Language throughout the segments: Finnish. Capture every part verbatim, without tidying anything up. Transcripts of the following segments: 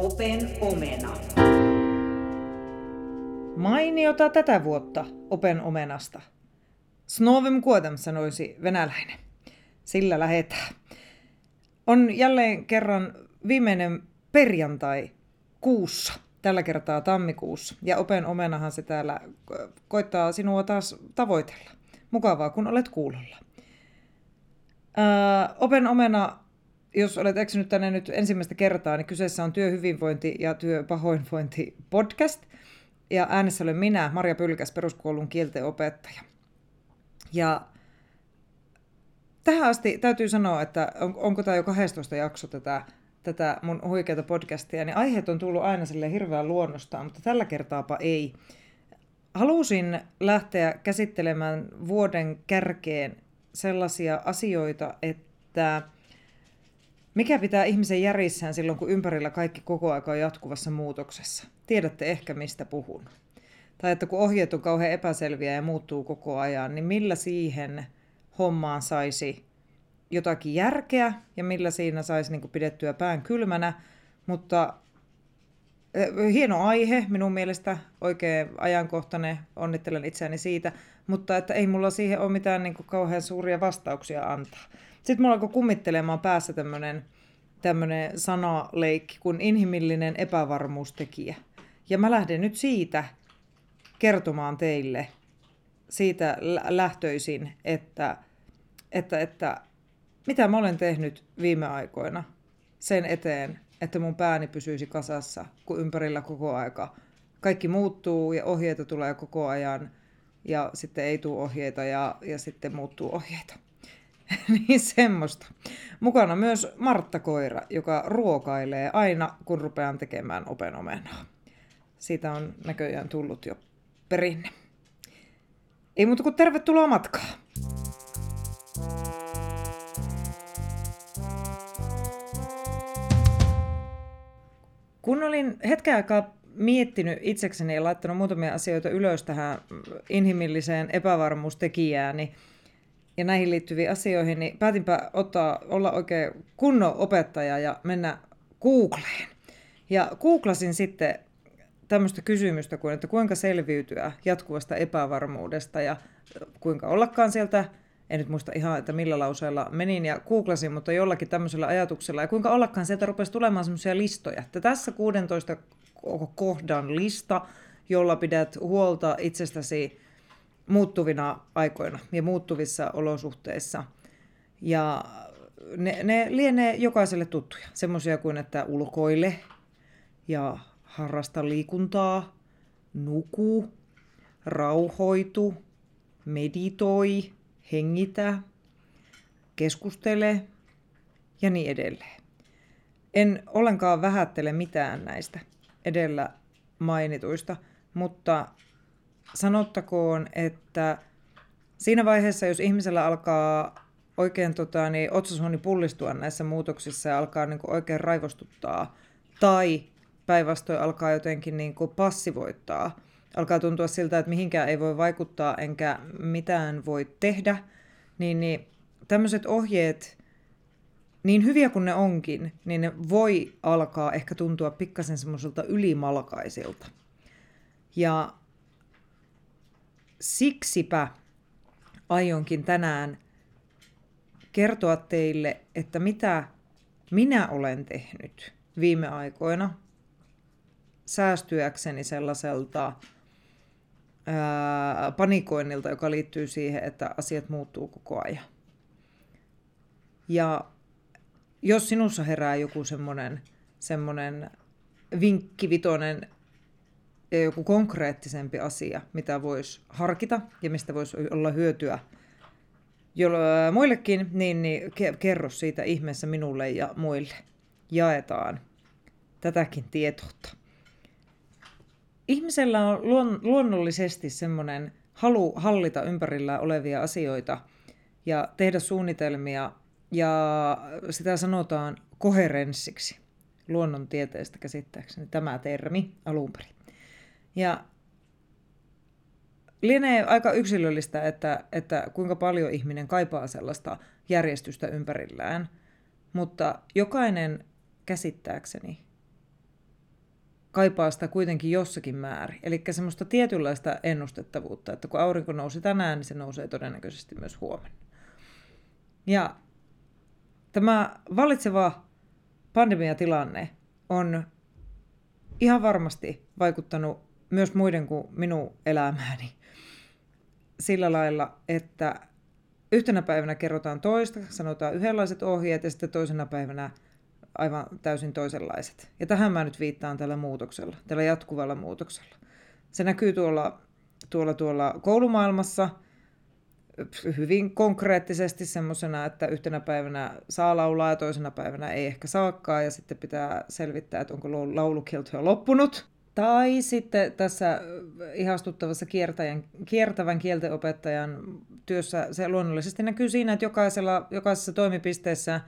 Open omena. Mainiota tätä vuotta Open omenasta. Snovem kuotem, sanoisi venäläinen. Sillä lähetään. On jälleen kerran viimeinen perjantai kuussa, tällä kertaa tammikuussa. Ja Open omenahan se täällä koittaa sinua taas tavoitella. Mukavaa, kun olet kuulolla. Ää, Open omena, jos olet eksynyt tänne nyt ensimmäistä kertaa, niin kyseessä on työhyvinvointi ja työpahoinvointi podcast. Ja äänessä olen minä, Marja Pylkäs, peruskoulun kielten opettaja. Ja tähän asti täytyy sanoa, että on, onko tämä jo kahdestoista jakso tätä, tätä mun huikeata podcastia, niin aiheet on tullut aina silleen hirveän luonnostaan, mutta tällä kertaapa ei. Halusin lähteä käsittelemään vuoden kärkeen sellaisia asioita, että mikä pitää ihmisen järjissään silloin, kun ympärillä kaikki koko ajan on jatkuvassa muutoksessa? Tiedätte ehkä, mistä puhun. Tai että kun ohjeet on kauhean epäselviä ja muuttuu koko ajan, niin millä siihen hommaan saisi jotakin järkeä ja millä siinä saisi niin kuin pidettyä pään kylmänä. Mutta hieno aihe minun mielestä, oikein ajankohtainen, onnittelen itseäni siitä, mutta että ei mulla siihen ole mitään niin kuin kauhean suuria vastauksia antaa. Sitten mulla alkoi kummittelemaan päässä tämmöinen tämmöinen sanaleikki kuin inhimillinen epävarmuustekijä. Ja mä lähden nyt siitä kertomaan teille siitä lähtöisin, että, että, että mitä mä olen tehnyt viime aikoina sen eteen, että mun pääni pysyisi kasassa, kun ympärillä koko aika kaikki muuttuu ja ohjeita tulee koko ajan ja sitten ei tule ohjeita ja, ja sitten muuttuu ohjeita. Niin semmoista. Mukana myös Martta-koira, joka ruokailee aina, kun rupean tekemään Open omenaa. Siitä on näköjään tullut jo perinne. Ei muuta kuin tervetuloa matkaan! Kun olin hetken aikaa miettinyt itsekseni ja laittanut muutamia asioita ylös tähän inhimilliseen epävarmuustekijään, niin ja näihin liittyviin asioihin, niin päätinpä ottaa, olla oikein kunnon opettaja ja mennä Googleen. Ja googlasin sitten tämmöistä kysymystä kuin, että kuinka selviytyä jatkuvasta epävarmuudesta ja kuinka ollakaan sieltä, en nyt muista ihan, että millä lauseella menin ja googlasin, mutta jollakin tämmöisellä ajatuksella, ja kuinka ollakaan sieltä rupesi tulemaan semmoisia listoja, että tässä kuudentoista kohdan lista, jolla pidät huolta itsestäsi muuttuvina aikoina ja muuttuvissa olosuhteissa. Ja ne, ne lienee jokaiselle tuttuja. Semmoisia kuin, että ulkoile ja harrasta liikuntaa, nuku, rauhoitu, meditoi, hengitä, keskustele ja niin edelleen. En ollenkaan vähättele mitään näistä edellä mainituista, mutta sanottakoon, että siinä vaiheessa, jos ihmisellä alkaa oikein tota, niin otsasuoni pullistua näissä muutoksissa ja alkaa niin kuin oikein raivostuttaa tai päinvastoin alkaa jotenkin niin kuin passivoittaa, alkaa tuntua siltä, että mihinkään ei voi vaikuttaa enkä mitään voi tehdä, niin, niin tämmöiset ohjeet, niin hyviä kuin ne onkin, niin ne voi alkaa ehkä tuntua pikkasen semmoiselta ylimalkaisilta. Ja siksipä aionkin tänään kertoa teille, että mitä minä olen tehnyt viime aikoina säästyäkseni sellaiselta ää, panikoinnilta, joka liittyy siihen, että asiat muuttuu koko ajan. Ja jos sinussa herää joku semmoinen, semmoinen vinkkivitoinen, ja joku konkreettisempi asia, mitä voisi harkita ja mistä voisi olla hyötyä jolloin muillekin, niin, niin kerro siitä ihmeessä minulle ja muille. Jaetaan tätäkin tietoutta. Ihmisellä on luon, luonnollisesti semmoinen halu hallita ympärillä olevia asioita ja tehdä suunnitelmia, ja sitä sanotaan koherenssiksi. Luonnontieteestä käsittääkseni tämä termi alun perin. Ja lienee aika yksilöllistä, että, että kuinka paljon ihminen kaipaa sellaista järjestystä ympärillään, mutta jokainen käsittääkseni kaipaa sitä kuitenkin jossakin määrin. Eli semmoista tietynlaista ennustettavuutta, että kun aurinko nousi tänään, niin se nousee todennäköisesti myös huomenna. Ja tämä vallitseva pandemiatilanne on ihan varmasti vaikuttanut myös muiden kuin minun elämääni sillä lailla, että yhtenä päivänä kerrotaan toista, sanotaan yhdenlaiset ohjeet ja sitten toisena päivänä aivan täysin toisenlaiset. Ja tähän mä nyt viittaan tällä muutoksella, tällä jatkuvalla muutoksella. Se näkyy tuolla, tuolla, tuolla koulumaailmassa hyvin konkreettisesti semmoisena, että yhtenä päivänä saa laulaa ja toisena päivänä ei ehkä saakaan ja sitten pitää selvittää, että onko laulukilto loppunut. Tai sitten tässä ihastuttavassa kiertäjän, kiertävän kieltenopettajan työssä se luonnollisesti näkyy siinä, että jokaisella, jokaisessa toimipisteessä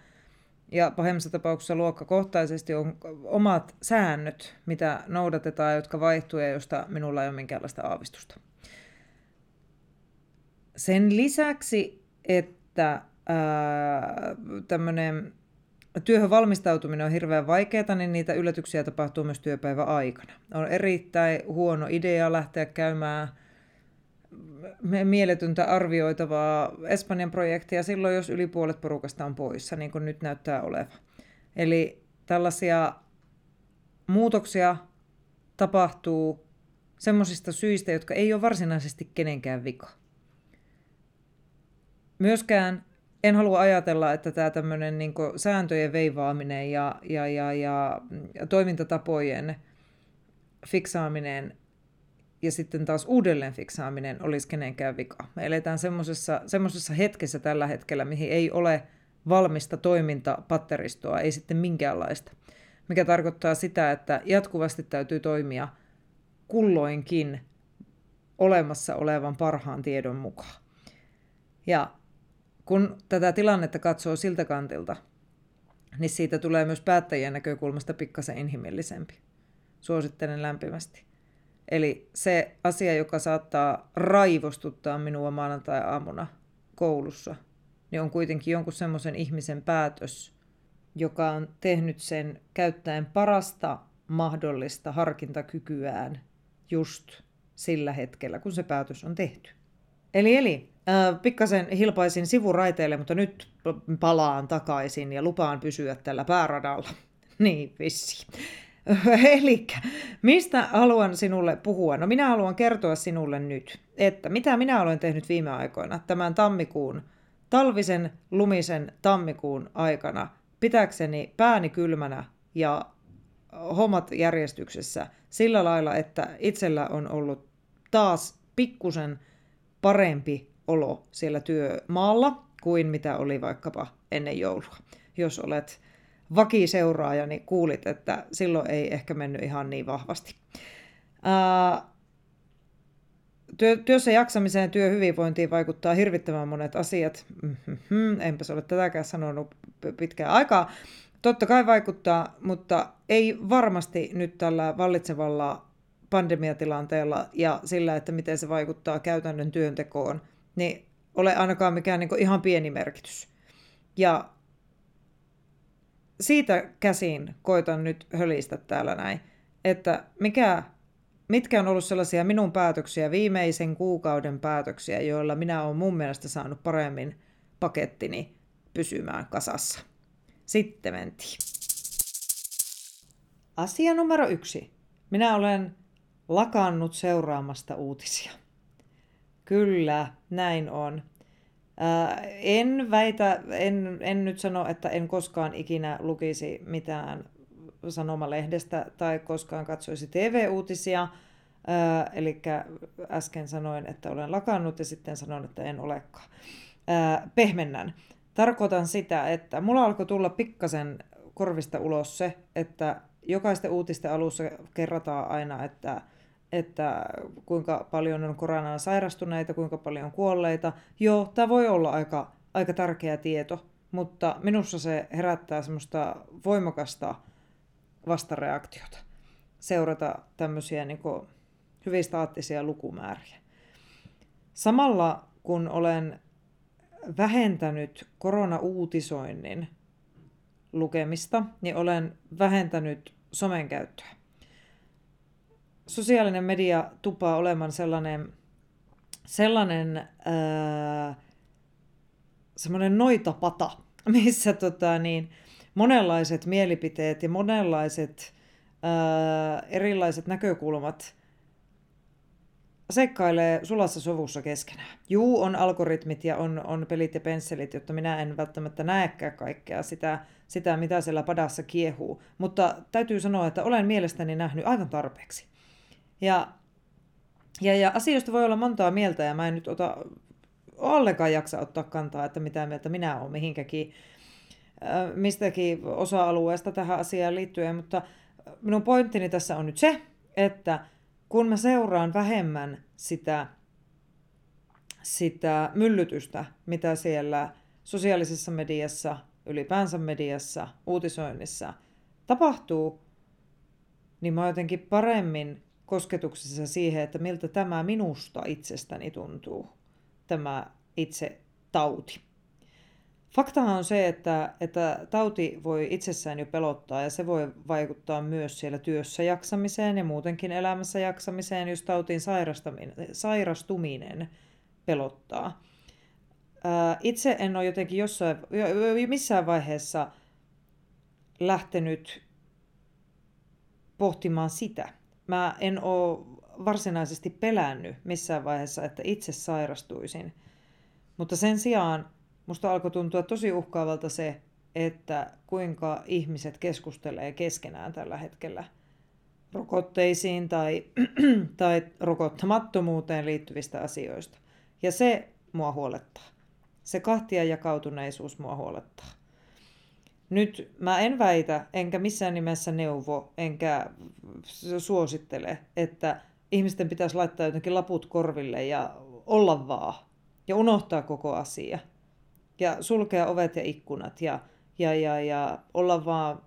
ja pahimmassa tapauksessa luokkakohtaisesti on omat säännöt, mitä noudatetaan, jotka vaihtuu ja josta minulla ei ole minkäänlaista aavistusta. Sen lisäksi, että ää, tämmöinen työhön valmistautuminen on hirveän vaikeaa, niin niitä yllätyksiä tapahtuu myös työpäivän aikana. On erittäin huono idea lähteä käymään mieletöntä arvioitavaa Espanjan projektia silloin, jos yli puolet porukasta on poissa, niin kuin nyt näyttää olevan. Eli tällaisia muutoksia tapahtuu semmoisista syistä, jotka ei ole varsinaisesti kenenkään vika. Myöskään en halua ajatella, että tämä tämmöinen niin kuin sääntöjen veivaaminen ja, ja, ja, ja, ja toimintatapojen fiksaaminen ja sitten taas uudelleen fiksaaminen olisi kenenkään vika. Me eletään semmoisessa, semmoisessa hetkessä tällä hetkellä, mihin ei ole valmista toimintapatteristoa, ei sitten minkäänlaista. Mikä tarkoittaa sitä, että jatkuvasti täytyy toimia kulloinkin olemassa olevan parhaan tiedon mukaan. Ja kun tätä tilannetta katsoo siltä kantilta, niin siitä tulee myös päättäjien näkökulmasta pikkasen inhimillisempi. Suosittelen lämpimästi. Eli se asia, joka saattaa raivostuttaa minua maanantai-aamuna koulussa, niin on kuitenkin jonkun semmoisen ihmisen päätös, joka on tehnyt sen käyttäen parasta mahdollista harkintakykyään just sillä hetkellä, kun se päätös on tehty. Eli, eli äh, pikkasen hilpaisin sivuraiteille, mutta nyt palaan takaisin ja lupaan pysyä tällä pääradalla. Niin vissiin. Elikkä, mistä haluan sinulle puhua? No minä haluan kertoa sinulle nyt, että mitä minä olen tehnyt viime aikoina tämän tammikuun, talvisen lumisen tammikuun aikana pitäkseni pääni kylmänä ja hommat järjestyksessä sillä lailla, että itsellä on ollut taas pikkusen parempi olo siellä työmaalla kuin mitä oli vaikkapa ennen joulua. Jos olet vakiseuraaja, niin kuulit, että silloin ei ehkä mennyt ihan niin vahvasti. Ää, työ, työssä jaksamiseen ja työhyvinvointiin vaikuttaa hirvittävän monet asiat. Mm-hmm, enpäs ole tätäkään sanonut pitkään aikaa. Totta kai vaikuttaa, mutta ei varmasti nyt tällä vallitsevalla pandemiatilanteella ja sillä, että miten se vaikuttaa käytännön työntekoon, niin ole ainakaan mikään niin kuin ihan pieni merkitys. Ja siitä käsin koitan nyt hölistä täällä näin, että mikä, mitkä on ollut sellaisia minun päätöksiä, viimeisen kuukauden päätöksiä, joilla minä olen mun mielestä saanut paremmin pakettini pysymään kasassa. Sitten mentiin. Asia numero yksi. Minä olen lakannut seuraamasta uutisia. Kyllä, näin on. Ää, en väitä, en, en nyt sano, että en koskaan ikinä lukisi mitään sanomalehdestä tai koskaan katsoisi T V-uutisia. Eli äsken sanoin, että olen lakannut ja sitten sanon, että en olekaan. Ää, pehmennän. Tarkoitan sitä, että mulla alkoi tulla pikkasen korvista ulos se, että jokaisten uutisten alussa kerrotaan aina, että että kuinka paljon on koronaan sairastuneita, kuinka paljon on kuolleita. Joo, tämä voi olla aika, aika tärkeä tieto, mutta minussa se herättää semmoista voimakasta vastareaktiota seurata tämmöisiä niin kuin hyvin staattisia lukumääriä. Samalla kun olen vähentänyt koronauutisoinnin lukemista, niin olen vähentänyt somen käyttöä. sosiaalinen media tupaa olemaan sellainen, sellainen ää, semmoinen noitapata, missä tota, niin, monenlaiset mielipiteet ja monenlaiset ää, erilaiset näkökulmat seikkailee sulassa sovussa keskenään. Juu, on algoritmit ja on, on pelit ja pensselit, jotta minä en välttämättä näekään kaikkea sitä, sitä, mitä siellä padassa kiehuu. Mutta täytyy sanoa, että olen mielestäni nähnyt aivan tarpeeksi. Ja, ja, ja asioista voi olla montaa mieltä, ja mä en nyt ota, ollenkaan jaksa ottaa kantaa, että mitä mieltä minä olen mihinkäkin, äh, mistäkin osa-alueesta tähän asiaan liittyen. Mutta minun pointtini tässä on nyt se, että kun mä seuraan vähemmän sitä, sitä myllytystä, mitä siellä sosiaalisessa mediassa, ylipäänsä mediassa, uutisoinnissa tapahtuu, niin mä oon jotenkin paremmin kosketuksessa siihen, että miltä tämä minusta itsestäni tuntuu, tämä itse tauti. Faktahan on se, että, että tauti voi itsessään jo pelottaa ja se voi vaikuttaa myös siellä työssä jaksamiseen ja muutenkin elämässä jaksamiseen, jos tautiin sairastuminen pelottaa. Itse en ole jotenkin jossain, missään vaiheessa lähtenyt pohtimaan sitä. Mä en ole varsinaisesti pelännyt missään vaiheessa, että itse sairastuisin, mutta sen sijaan musta alkoi tuntua tosi uhkaavalta se, että kuinka ihmiset keskustelee keskenään tällä hetkellä rokotteisiin tai, tai rokottamattomuuteen liittyvistä asioista. Ja se mua huolettaa. Se kahtia jakautuneisuus mua huolettaa. Nyt mä en väitä, enkä missään nimessä neuvo, enkä suosittele, että ihmisten pitäisi laittaa jotenkin laput korville ja olla vaan ja unohtaa koko asia. Ja sulkea ovet ja ikkunat ja, ja, ja, ja olla vaan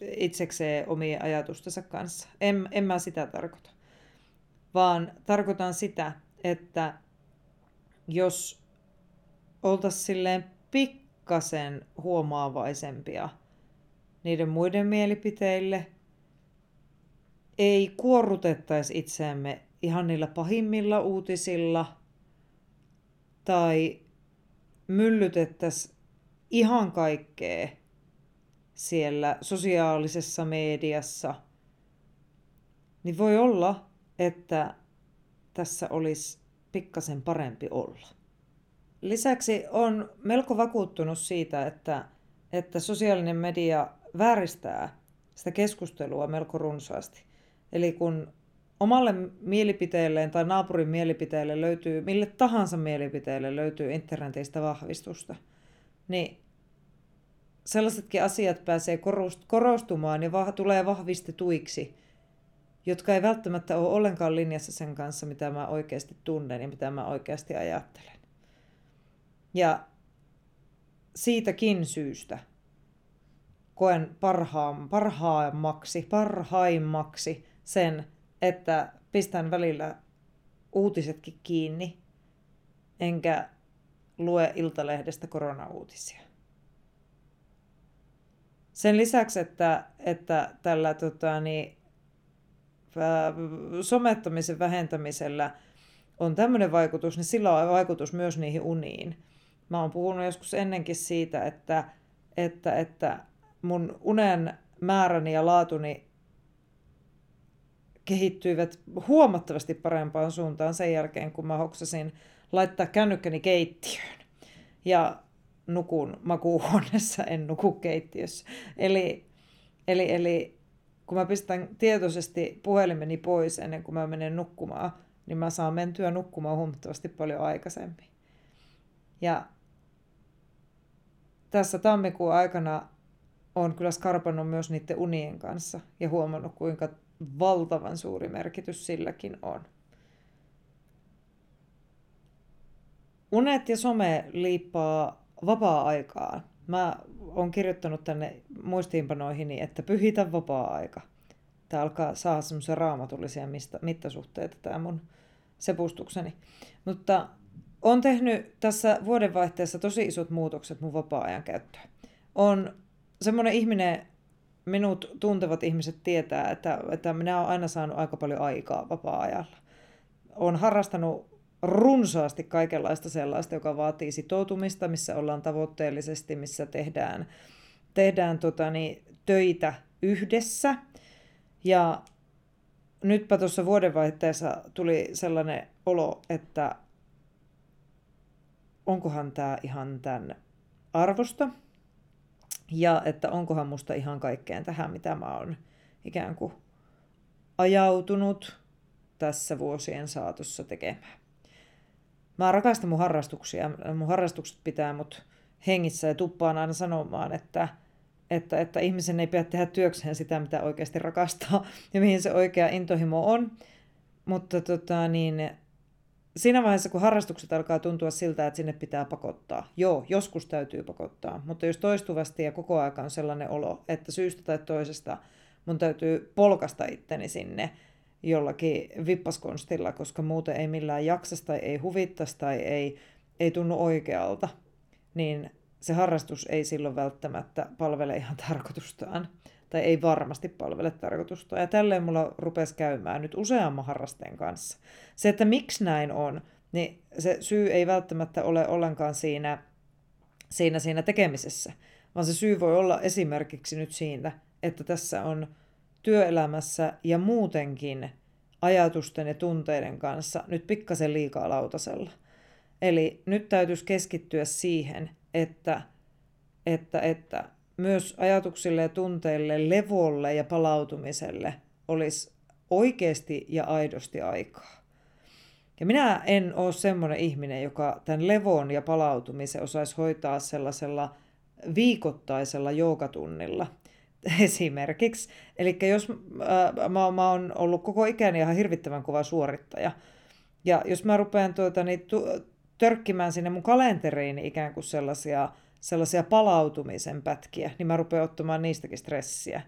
itsekseen omien ajatustensa kanssa. En, en mä sitä tarkoita. Vaan tarkoitan sitä, että jos oltaisiin silleen pikkasen huomaavaisempia niiden muiden mielipiteille, ei kuorrutettaisi itseämme ihan niillä pahimmilla uutisilla tai myllytettäisiin ihan kaikkea siellä sosiaalisessa mediassa, niin voi olla, että tässä olisi pikkasen parempi olla. Lisäksi olen melko vakuuttunut siitä, että, että sosiaalinen media vääristää sitä keskustelua melko runsaasti. Eli kun omalle mielipiteelleen tai naapurin mielipiteelle löytyy, mille tahansa mielipiteelle löytyy internetistä vahvistusta, niin sellaisetkin asiat pääsee korostumaan ja va- tulee vahvistetuiksi, jotka ei välttämättä ole ollenkaan linjassa sen kanssa, mitä mä oikeasti tunnen ja mitä mä oikeasti ajattelen. Ja siitäkin syystä koen parhaan, parhaimmaksi, parhaimmaksi sen, että pistän välillä uutisetkin kiinni, enkä lue Iltalehdestä koronauutisia. Sen lisäksi, että, että tällä tota, niin, somettamisen vähentämisellä on tämmöinen vaikutus, niin sillä on vaikutus myös niihin uniin. Mä oon puhunut joskus ennenkin siitä, että, että, että mun unen määräni ja laatuni kehittyivät huomattavasti parempaan suuntaan sen jälkeen, kun mä hoksasin laittaa kännykkäni keittiöön. Ja nukun makuuhuoneessa, en nuku keittiössä. Eli, eli, eli kun mä pistän tietoisesti puhelimeni pois ennen kuin mä menen nukkumaan, niin mä saan mentyä nukkumaan huomattavasti paljon aikaisemmin. Ja tässä tammikuun aikana olen kyllä skarpannut myös niiden unien kanssa ja huomannut, kuinka valtavan suuri merkitys silläkin on. Unet ja some liippaa vapaa-aikaan. Mä oon kirjoittanut tänne muistiinpanoihini, että pyhitä vapaa-aika. Tää alkaa saada semmoisia raamatullisia mittasuhteita tää mun sepustukseni. Mutta oon tehnyt tässä vuodenvaihteessa tosi isot muutokset mun vapaa-ajan käyttöön. Oon semmoinen ihminen, minut tuntevat ihmiset tietää, että, että minä olen aina saanut aika paljon aikaa vapaa-ajalla. Olen harrastanut runsaasti kaikenlaista sellaista, joka vaatii sitoutumista, missä ollaan tavoitteellisesti, missä tehdään, tehdään tota, niin, töitä yhdessä. Ja nytpä tuossa vuodenvaihteessa tuli sellainen olo, että onkohan tämä ihan tämän arvosta ja että onkohan musta ihan kaikkeen tähän, mitä mä oon ikään kuin ajautunut tässä vuosien saatossa tekemään. Mä rakastan mun harrastuksia. Mun harrastukset pitää mut hengissä ja tuppaan aina sanomaan, että, että, että ihmisen ei pidä tehdä työkseen sitä, mitä oikeasti rakastaa ja mihin se oikea intohimo on. Mutta tota, niin, siinä vaiheessa, kun harrastukset alkaa tuntua siltä, että sinne pitää pakottaa. Joo, joskus täytyy pakottaa, mutta jos toistuvasti ja koko ajan on sellainen olo, että syystä tai toisesta mun täytyy polkasta itteni sinne, jollakin vippaskonstilla, koska muuten ei millään jaksas tai ei huvittaisi tai ei, ei tunnu oikealta, niin se harrastus ei silloin välttämättä palvele ihan tarkoitustaan tai ei varmasti palvele tarkoitustaan. Ja tälleen mulla rupesi käymään nyt useamman harrasteen kanssa. Se, että miksi näin on, niin se syy ei välttämättä ole ollenkaan siinä, siinä, siinä tekemisessä, vaan se syy voi olla esimerkiksi nyt siinä, että tässä on työelämässä ja muutenkin ajatusten ja tunteiden kanssa nyt pikkasen liikaa lautasella. Eli nyt täytyisi keskittyä siihen, että, että, että myös ajatuksille ja tunteille, levolle ja palautumiselle olisi oikeasti ja aidosti aikaa. Ja minä en ole semmoinen ihminen, joka tämän levon ja palautumisen osaisi hoitaa sellaisella viikoittaisella joogatunnilla. Esimerkiksi. Eli jos ää, mä, mä oon ollut koko ikäni ihan hirvittävän kova suorittaja, ja jos mä rupean tuota, niin tu, törkkimään sinne mun kalenteriin ikään kuin sellaisia, sellaisia palautumisen pätkiä, niin mä rupean ottamaan niistäkin stressiä.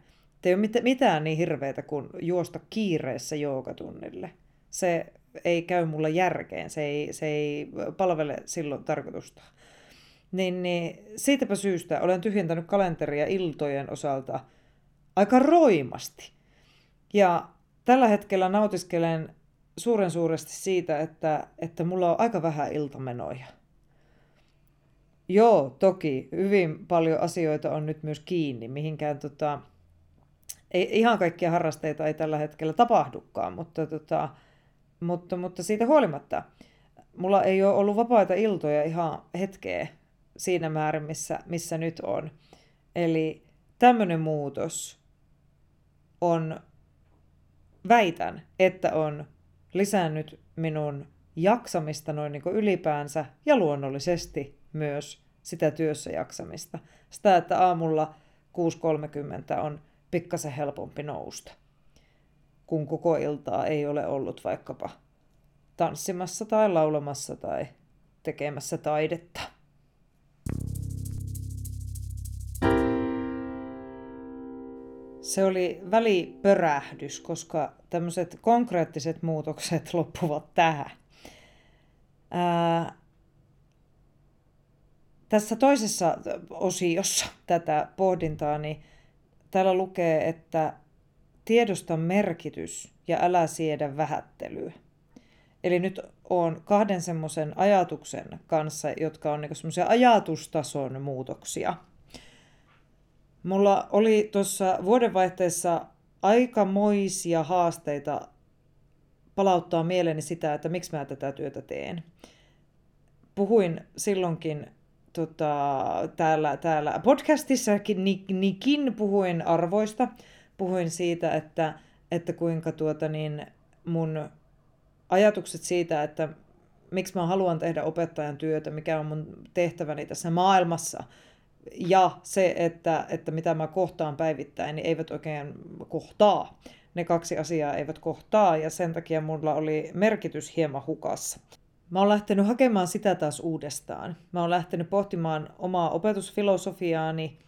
Ei ole mitään niin hirveätä kuin juosta kiireessä joogatunnille. Se ei käy mulla järkeen, se ei, se ei palvele silloin tarkoitusta. Niin, niin siitäpä syystä olen tyhjentänyt kalenteria iltojen osalta aika roimasti. Ja tällä hetkellä nautiskelen suuren suuresti siitä, että, että mulla on aika vähän iltamenoja. Joo, toki hyvin paljon asioita on nyt myös kiinni, mihinkään tota, ei, ihan kaikkia harrasteita ei tällä hetkellä tapahdukaan, mutta, tota, mutta, mutta siitä huolimatta mulla ei ole ollut vapaita iltoja ihan hetkeä siinä määrin, missä, missä nyt on. Eli tämmöinen muutos on, väitän, että on lisännyt minun jaksamista noin niin kuin ylipäänsä ja luonnollisesti myös sitä työssä jaksamista. Sitä, että aamulla kuusi kolmekymmentä on pikkasen helpompi nousta, kun koko iltaa ei ole ollut vaikkapa tanssimassa tai laulamassa tai tekemässä taidetta. Se oli välipörähdys, koska tämmöiset konkreettiset muutokset loppuvat tähän. Ää, tässä toisessa osiossa tätä pohdintaa, niin täällä lukee, että tiedosta merkitys ja älä siedä vähättelyä. Eli nyt on kahden semmoisen ajatuksen kanssa, jotka on niinku semmoisia ajatustason muutoksia. Mulla oli tuossa vuodenvaihteessa aikamoisia haasteita palauttaa mieleeni sitä, että miksi mä tätä työtä teen. Puhuin silloinkin tota, täällä, täällä podcastissakin, nikin puhuin arvoista. Puhuin siitä, että, että kuinka tuota, niin mun ajatukset siitä, että miksi mä haluan tehdä opettajan työtä, mikä on mun tehtäväni tässä maailmassa. Ja se, että, että mitä mä kohtaan päivittäin, niin eivät oikein kohtaa. Ne kaksi asiaa eivät kohtaa ja sen takia mulla oli merkitys hieman hukassa. Mä oon lähtenyt hakemaan sitä taas uudestaan. Mä oon lähtenyt pohtimaan omaa opetusfilosofiaani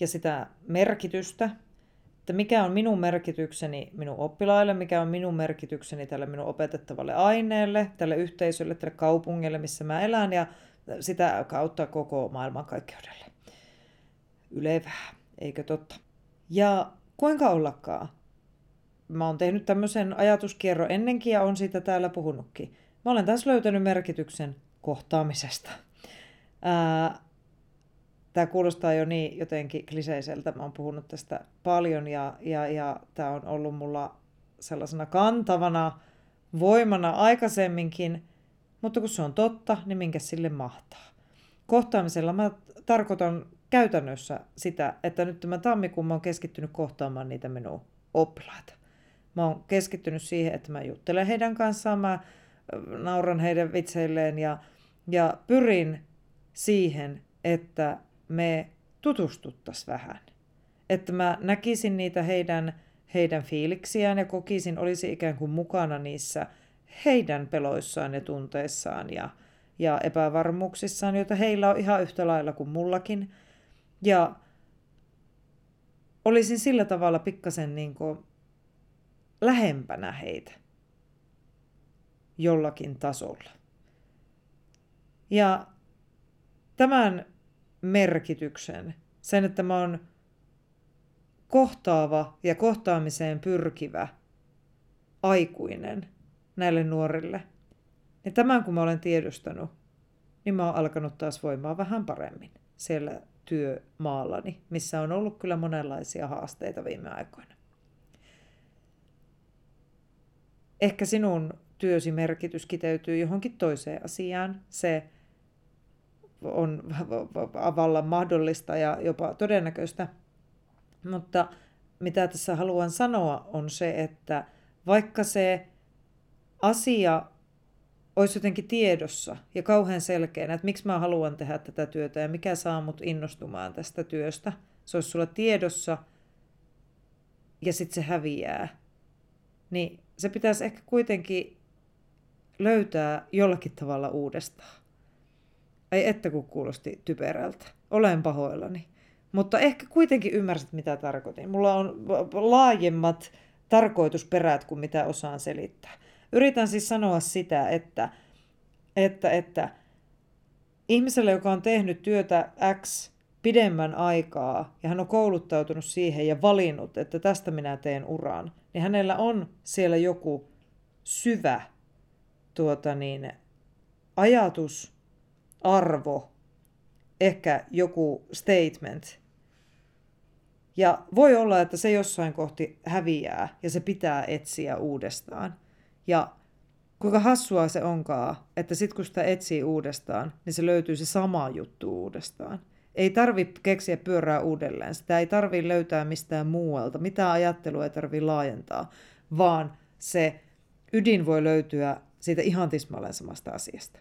ja sitä merkitystä, että mikä on minun merkitykseni minun oppilaille, mikä on minun merkitykseni tälle minun opetettavalle aineelle, tälle yhteisölle, tälle kaupungille, missä mä elän ja sitä kautta koko maailmankaikkeudelle. Ylevää, eikö totta? Ja kuinka ollakaan? Mä oon tehnyt tämmöisen ajatuskierron ennenkin ja on siitä täällä puhunutkin. Mä olen taas löytänyt merkityksen kohtaamisesta. Ää, tää kuulostaa jo niin jotenkin kliseiseltä. Mä oon puhunut tästä paljon ja, ja, ja tää on ollut mulla sellaisena kantavana voimana aikaisemminkin. Mutta kun se on totta, niin minkä sille mahtaa? Kohtaamisella mä tarkoitan käytännössä sitä, että nyt tämän tammikuun mä oon keskittynyt kohtaamaan niitä minun oppilaita. Mä oon keskittynyt siihen, että mä juttelen heidän kanssaan, mä nauran heidän vitseilleen ja, ja pyrin siihen, että me tutustuttaisiin vähän. Että mä näkisin niitä heidän, heidän fiiliksiään ja kokisin, olisi ikään kuin mukana niissä heidän peloissaan ja tunteissaan ja, ja epävarmuuksissaan, joita heillä on ihan yhtä lailla kuin mullakin. Ja olisin sillä tavalla pikkasen niin kuin lähempänä heitä jollakin tasolla. Ja tämän merkityksen, sen, että mä oon kohtaava ja kohtaamiseen pyrkivä aikuinen näille nuorille, niin tämän kun mä olen tiedostanut, niin mä oon alkanut taas voimaa vähän paremmin siellä työmaallani, missä on ollut kyllä monenlaisia haasteita viime aikoina. Ehkä sinun työsi merkitys kiteytyy johonkin toiseen asiaan. Se on vallan mahdollista ja jopa todennäköistä. Mutta mitä tässä haluan sanoa on se, että vaikka se asia olisi jotenkin tiedossa ja kauhean selkeänä, että miksi mä haluan tehdä tätä työtä ja mikä saa mut innostumaan tästä työstä. Se olisi sulla tiedossa ja sitten se häviää. Niin se pitäisi ehkä kuitenkin löytää jollakin tavalla uudestaan. Ei että kun kuulosti typerältä. Olen pahoillani. Mutta ehkä kuitenkin ymmärsit, mitä tarkoitin. Mulla on laajemmat tarkoitusperät kuin mitä osaan selittää. Yritän siis sanoa sitä, että, että, että ihmiselle, joka on tehnyt työtä X pidemmän aikaa ja hän on kouluttautunut siihen ja valinnut, että tästä minä teen uran, niin hänellä on siellä joku syvä tuota niin, ajatus, arvo, ehkä joku statement. Ja voi olla, että se jossain kohti häviää ja se pitää etsiä uudestaan. Ja kuinka hassua se onkaan, että sitten kun sitä etsii uudestaan, niin se löytyy se sama juttu uudestaan. Ei tarvitse keksiä pyörää uudelleen, sitä ei tarvitse löytää mistään muualta, mitään ajattelua ei tarvitse laajentaa, vaan se ydin voi löytyä siitä ihan tismalleen samasta asiasta.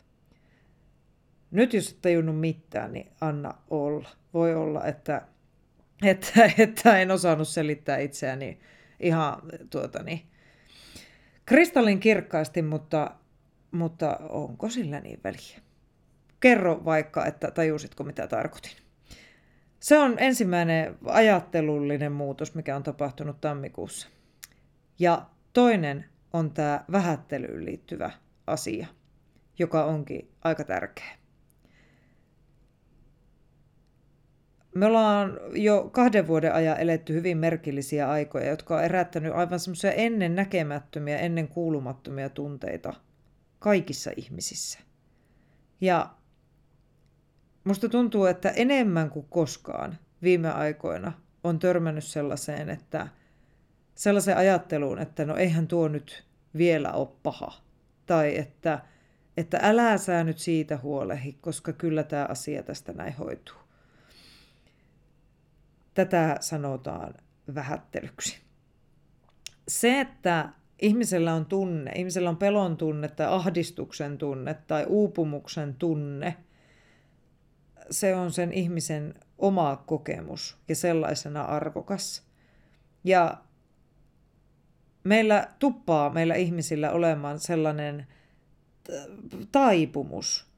Nyt jos et tajunnut mitään, niin anna olla. Voi olla, että, että, että en osannut selittää itseäni ihan tuota niin, kristallin kirkkaasti, mutta, mutta onko sillä niin väliä? Kerro vaikka, että tajusitko mitä tarkoitin. Se on ensimmäinen ajattelullinen muutos, mikä on tapahtunut tammikuussa. Ja toinen on tämä vähättelyyn liittyvä asia, joka onkin aika tärkeä. Me ollaan jo kahden vuoden ajan eletty hyvin merkillisiä aikoja, jotka on herättänyt aivan semmoisia ennen näkemättömiä, ennen kuulumattomia tunteita kaikissa ihmisissä. Ja musta tuntuu, että enemmän kuin koskaan viime aikoina on törmännyt sellaiseen, että sellaiseen ajatteluun, että no eihän tuo nyt vielä ole paha. Tai että, että älä sä nyt siitä huolehi, koska kyllä tämä asia tästä näin hoituu. Tätä sanotaan vähättelyksi. Se, että ihmisellä on tunne, ihmisellä on pelon tunne tai ahdistuksen tunne tai uupumuksen tunne, se on sen ihmisen oma kokemus ja sellaisena arvokas. Ja meillä tuppaa meillä ihmisillä olemaan sellainen taipumus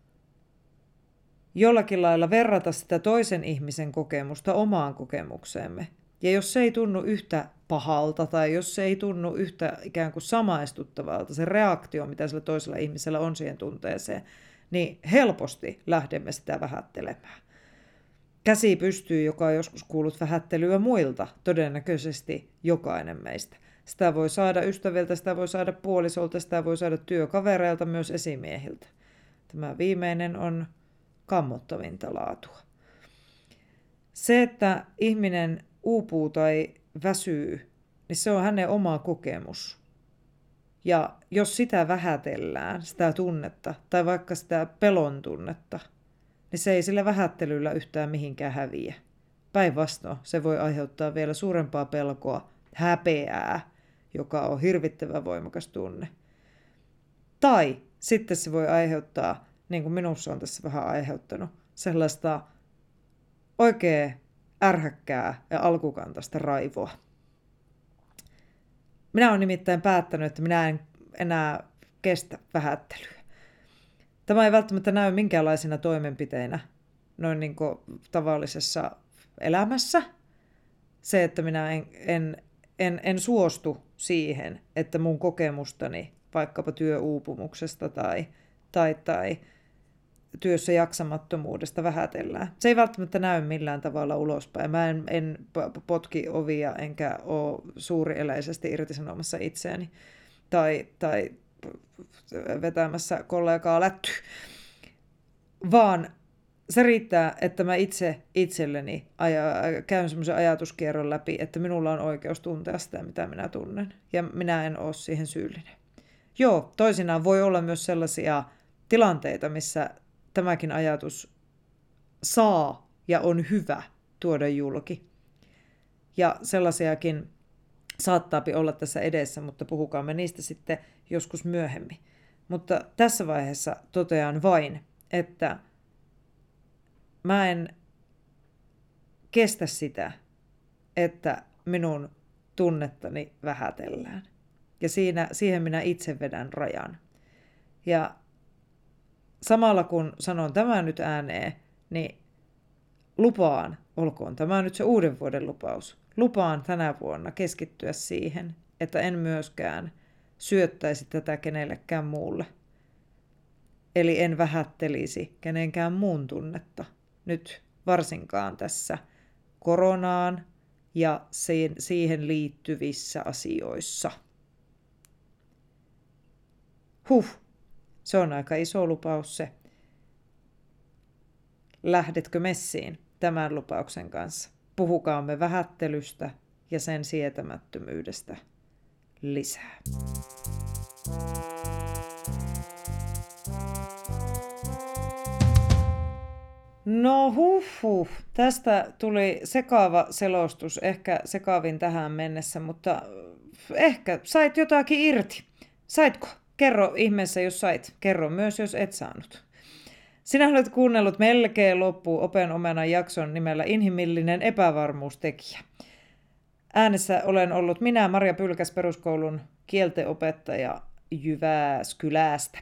jollakin lailla verrata sitä toisen ihmisen kokemusta omaan kokemukseemme. Ja jos se ei tunnu yhtä pahalta tai jos se ei tunnu yhtä ikään kuin samaistuttavalta, se reaktio, mitä sillä toisella ihmisellä on siihen tunteeseen, niin helposti lähdemme sitä vähättelemään. Käsi pystyy, joka on joskus kuullut vähättelyä muilta, todennäköisesti jokainen meistä. Sitä voi saada ystäviltä, sitä voi saada puolisolta, sitä voi saada työkavereilta, myös esimiehiltä. Tämä viimeinen on kammottavinta laatua. Se, että ihminen uupuu tai väsyy, niin se on hänen oma kokemus. Ja jos sitä vähätellään, sitä tunnetta, tai vaikka sitä pelon tunnetta, niin se ei sillä vähättelyllä yhtään mihinkään häviä. Päinvastoin se voi aiheuttaa vielä suurempaa pelkoa, häpeää, joka on hirvittävän voimakas tunne. Tai sitten se voi aiheuttaa, niin kuin minussa on tässä vähän aiheuttanut, sellaista oikea ärhäkkää ja alkukantaista raivoa. Minä olen nimittäin päättänyt, että minä en enää kestä vähättelyä. Tämä ei välttämättä näy minkäänlaisina toimenpiteinä noin niin kuin tavallisessa elämässä. Se, että minä en, en, en, en suostu siihen, että mun kokemustani vaikkapa työuupumuksesta tai, tai, tai työssä jaksamattomuudesta vähätellään. Se ei välttämättä näy millään tavalla ulospäin. Mä en, en potki ovia enkä ole suurieläisesti irtisanomassa itseäni tai, tai vetämässä kollegaa lätty, vaan se riittää, että mä itse itselleni aja, käyn semmoisen ajatuskierron läpi, että minulla on oikeus tuntea sitä, mitä minä tunnen, ja minä en ole siihen syyllinen. Joo, toisinaan voi olla myös sellaisia tilanteita, missä tämäkin ajatus saa ja on hyvä tuoda julki. Ja sellaisiakin saattaapi olla tässä edessä, mutta puhukaamme niistä sitten joskus myöhemmin. Mutta tässä vaiheessa totean vain, että mä en kestä sitä, että minun tunnettani vähätellään. Ja siinä, siihen minä itse vedän rajan. Ja samalla kun sanon tämän nyt ääneen, niin lupaan, olkoon tämä on nyt se uuden vuoden lupaus, lupaan tänä vuonna keskittyä siihen, että en myöskään syöttäisi tätä kenellekään muulle. Eli en vähättelisi kenenkään muun tunnetta nyt varsinkaan tässä koronaan ja siihen liittyvissä asioissa. Huh. Se on aika iso lupaus se. Lähdetkö messiin tämän lupauksen kanssa? Puhukaamme vähättelystä ja sen sietämättömyydestä lisää. No huh huh. Tästä tuli sekaava selostus. Ehkä sekaavin tähän mennessä, mutta ehkä sait jotakin irti. Saitko? Kerro ihmeessä, jos sait. Kerro myös, jos et saanut. Sinä olet kuunnellut melkein loppuun Open Omenan jakson nimellä Inhimillinen epävarmuustekijä. Äänessä olen ollut minä, Marja Pylkäs, peruskoulun kieltenopettaja Jyväskylästä.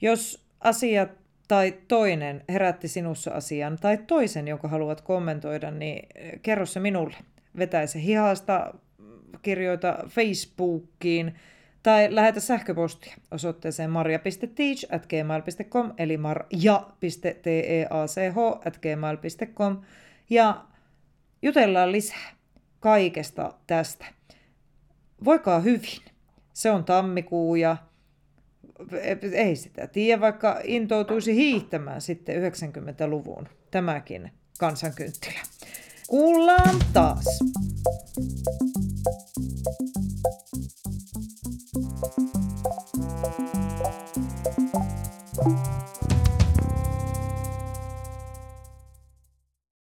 Jos asia tai toinen herätti sinussa asian tai toisen, jonka haluat kommentoida, niin kerro se minulle. Vetä se hihasta, kirjoita Facebookiin. Tai lähetä sähköpostia osoitteeseen marja piste teach at gmail piste com eli marja piste teach at gmail piste com ja jutellaan lisää kaikesta tästä. Voikaa hyvin. Se on tammikuu ja ei sitä tiedä, vaikka intoutuisi hiihtämään sitten yhdeksänkymmentäluvun tämäkin kansankynttilä. Kuullaan taas!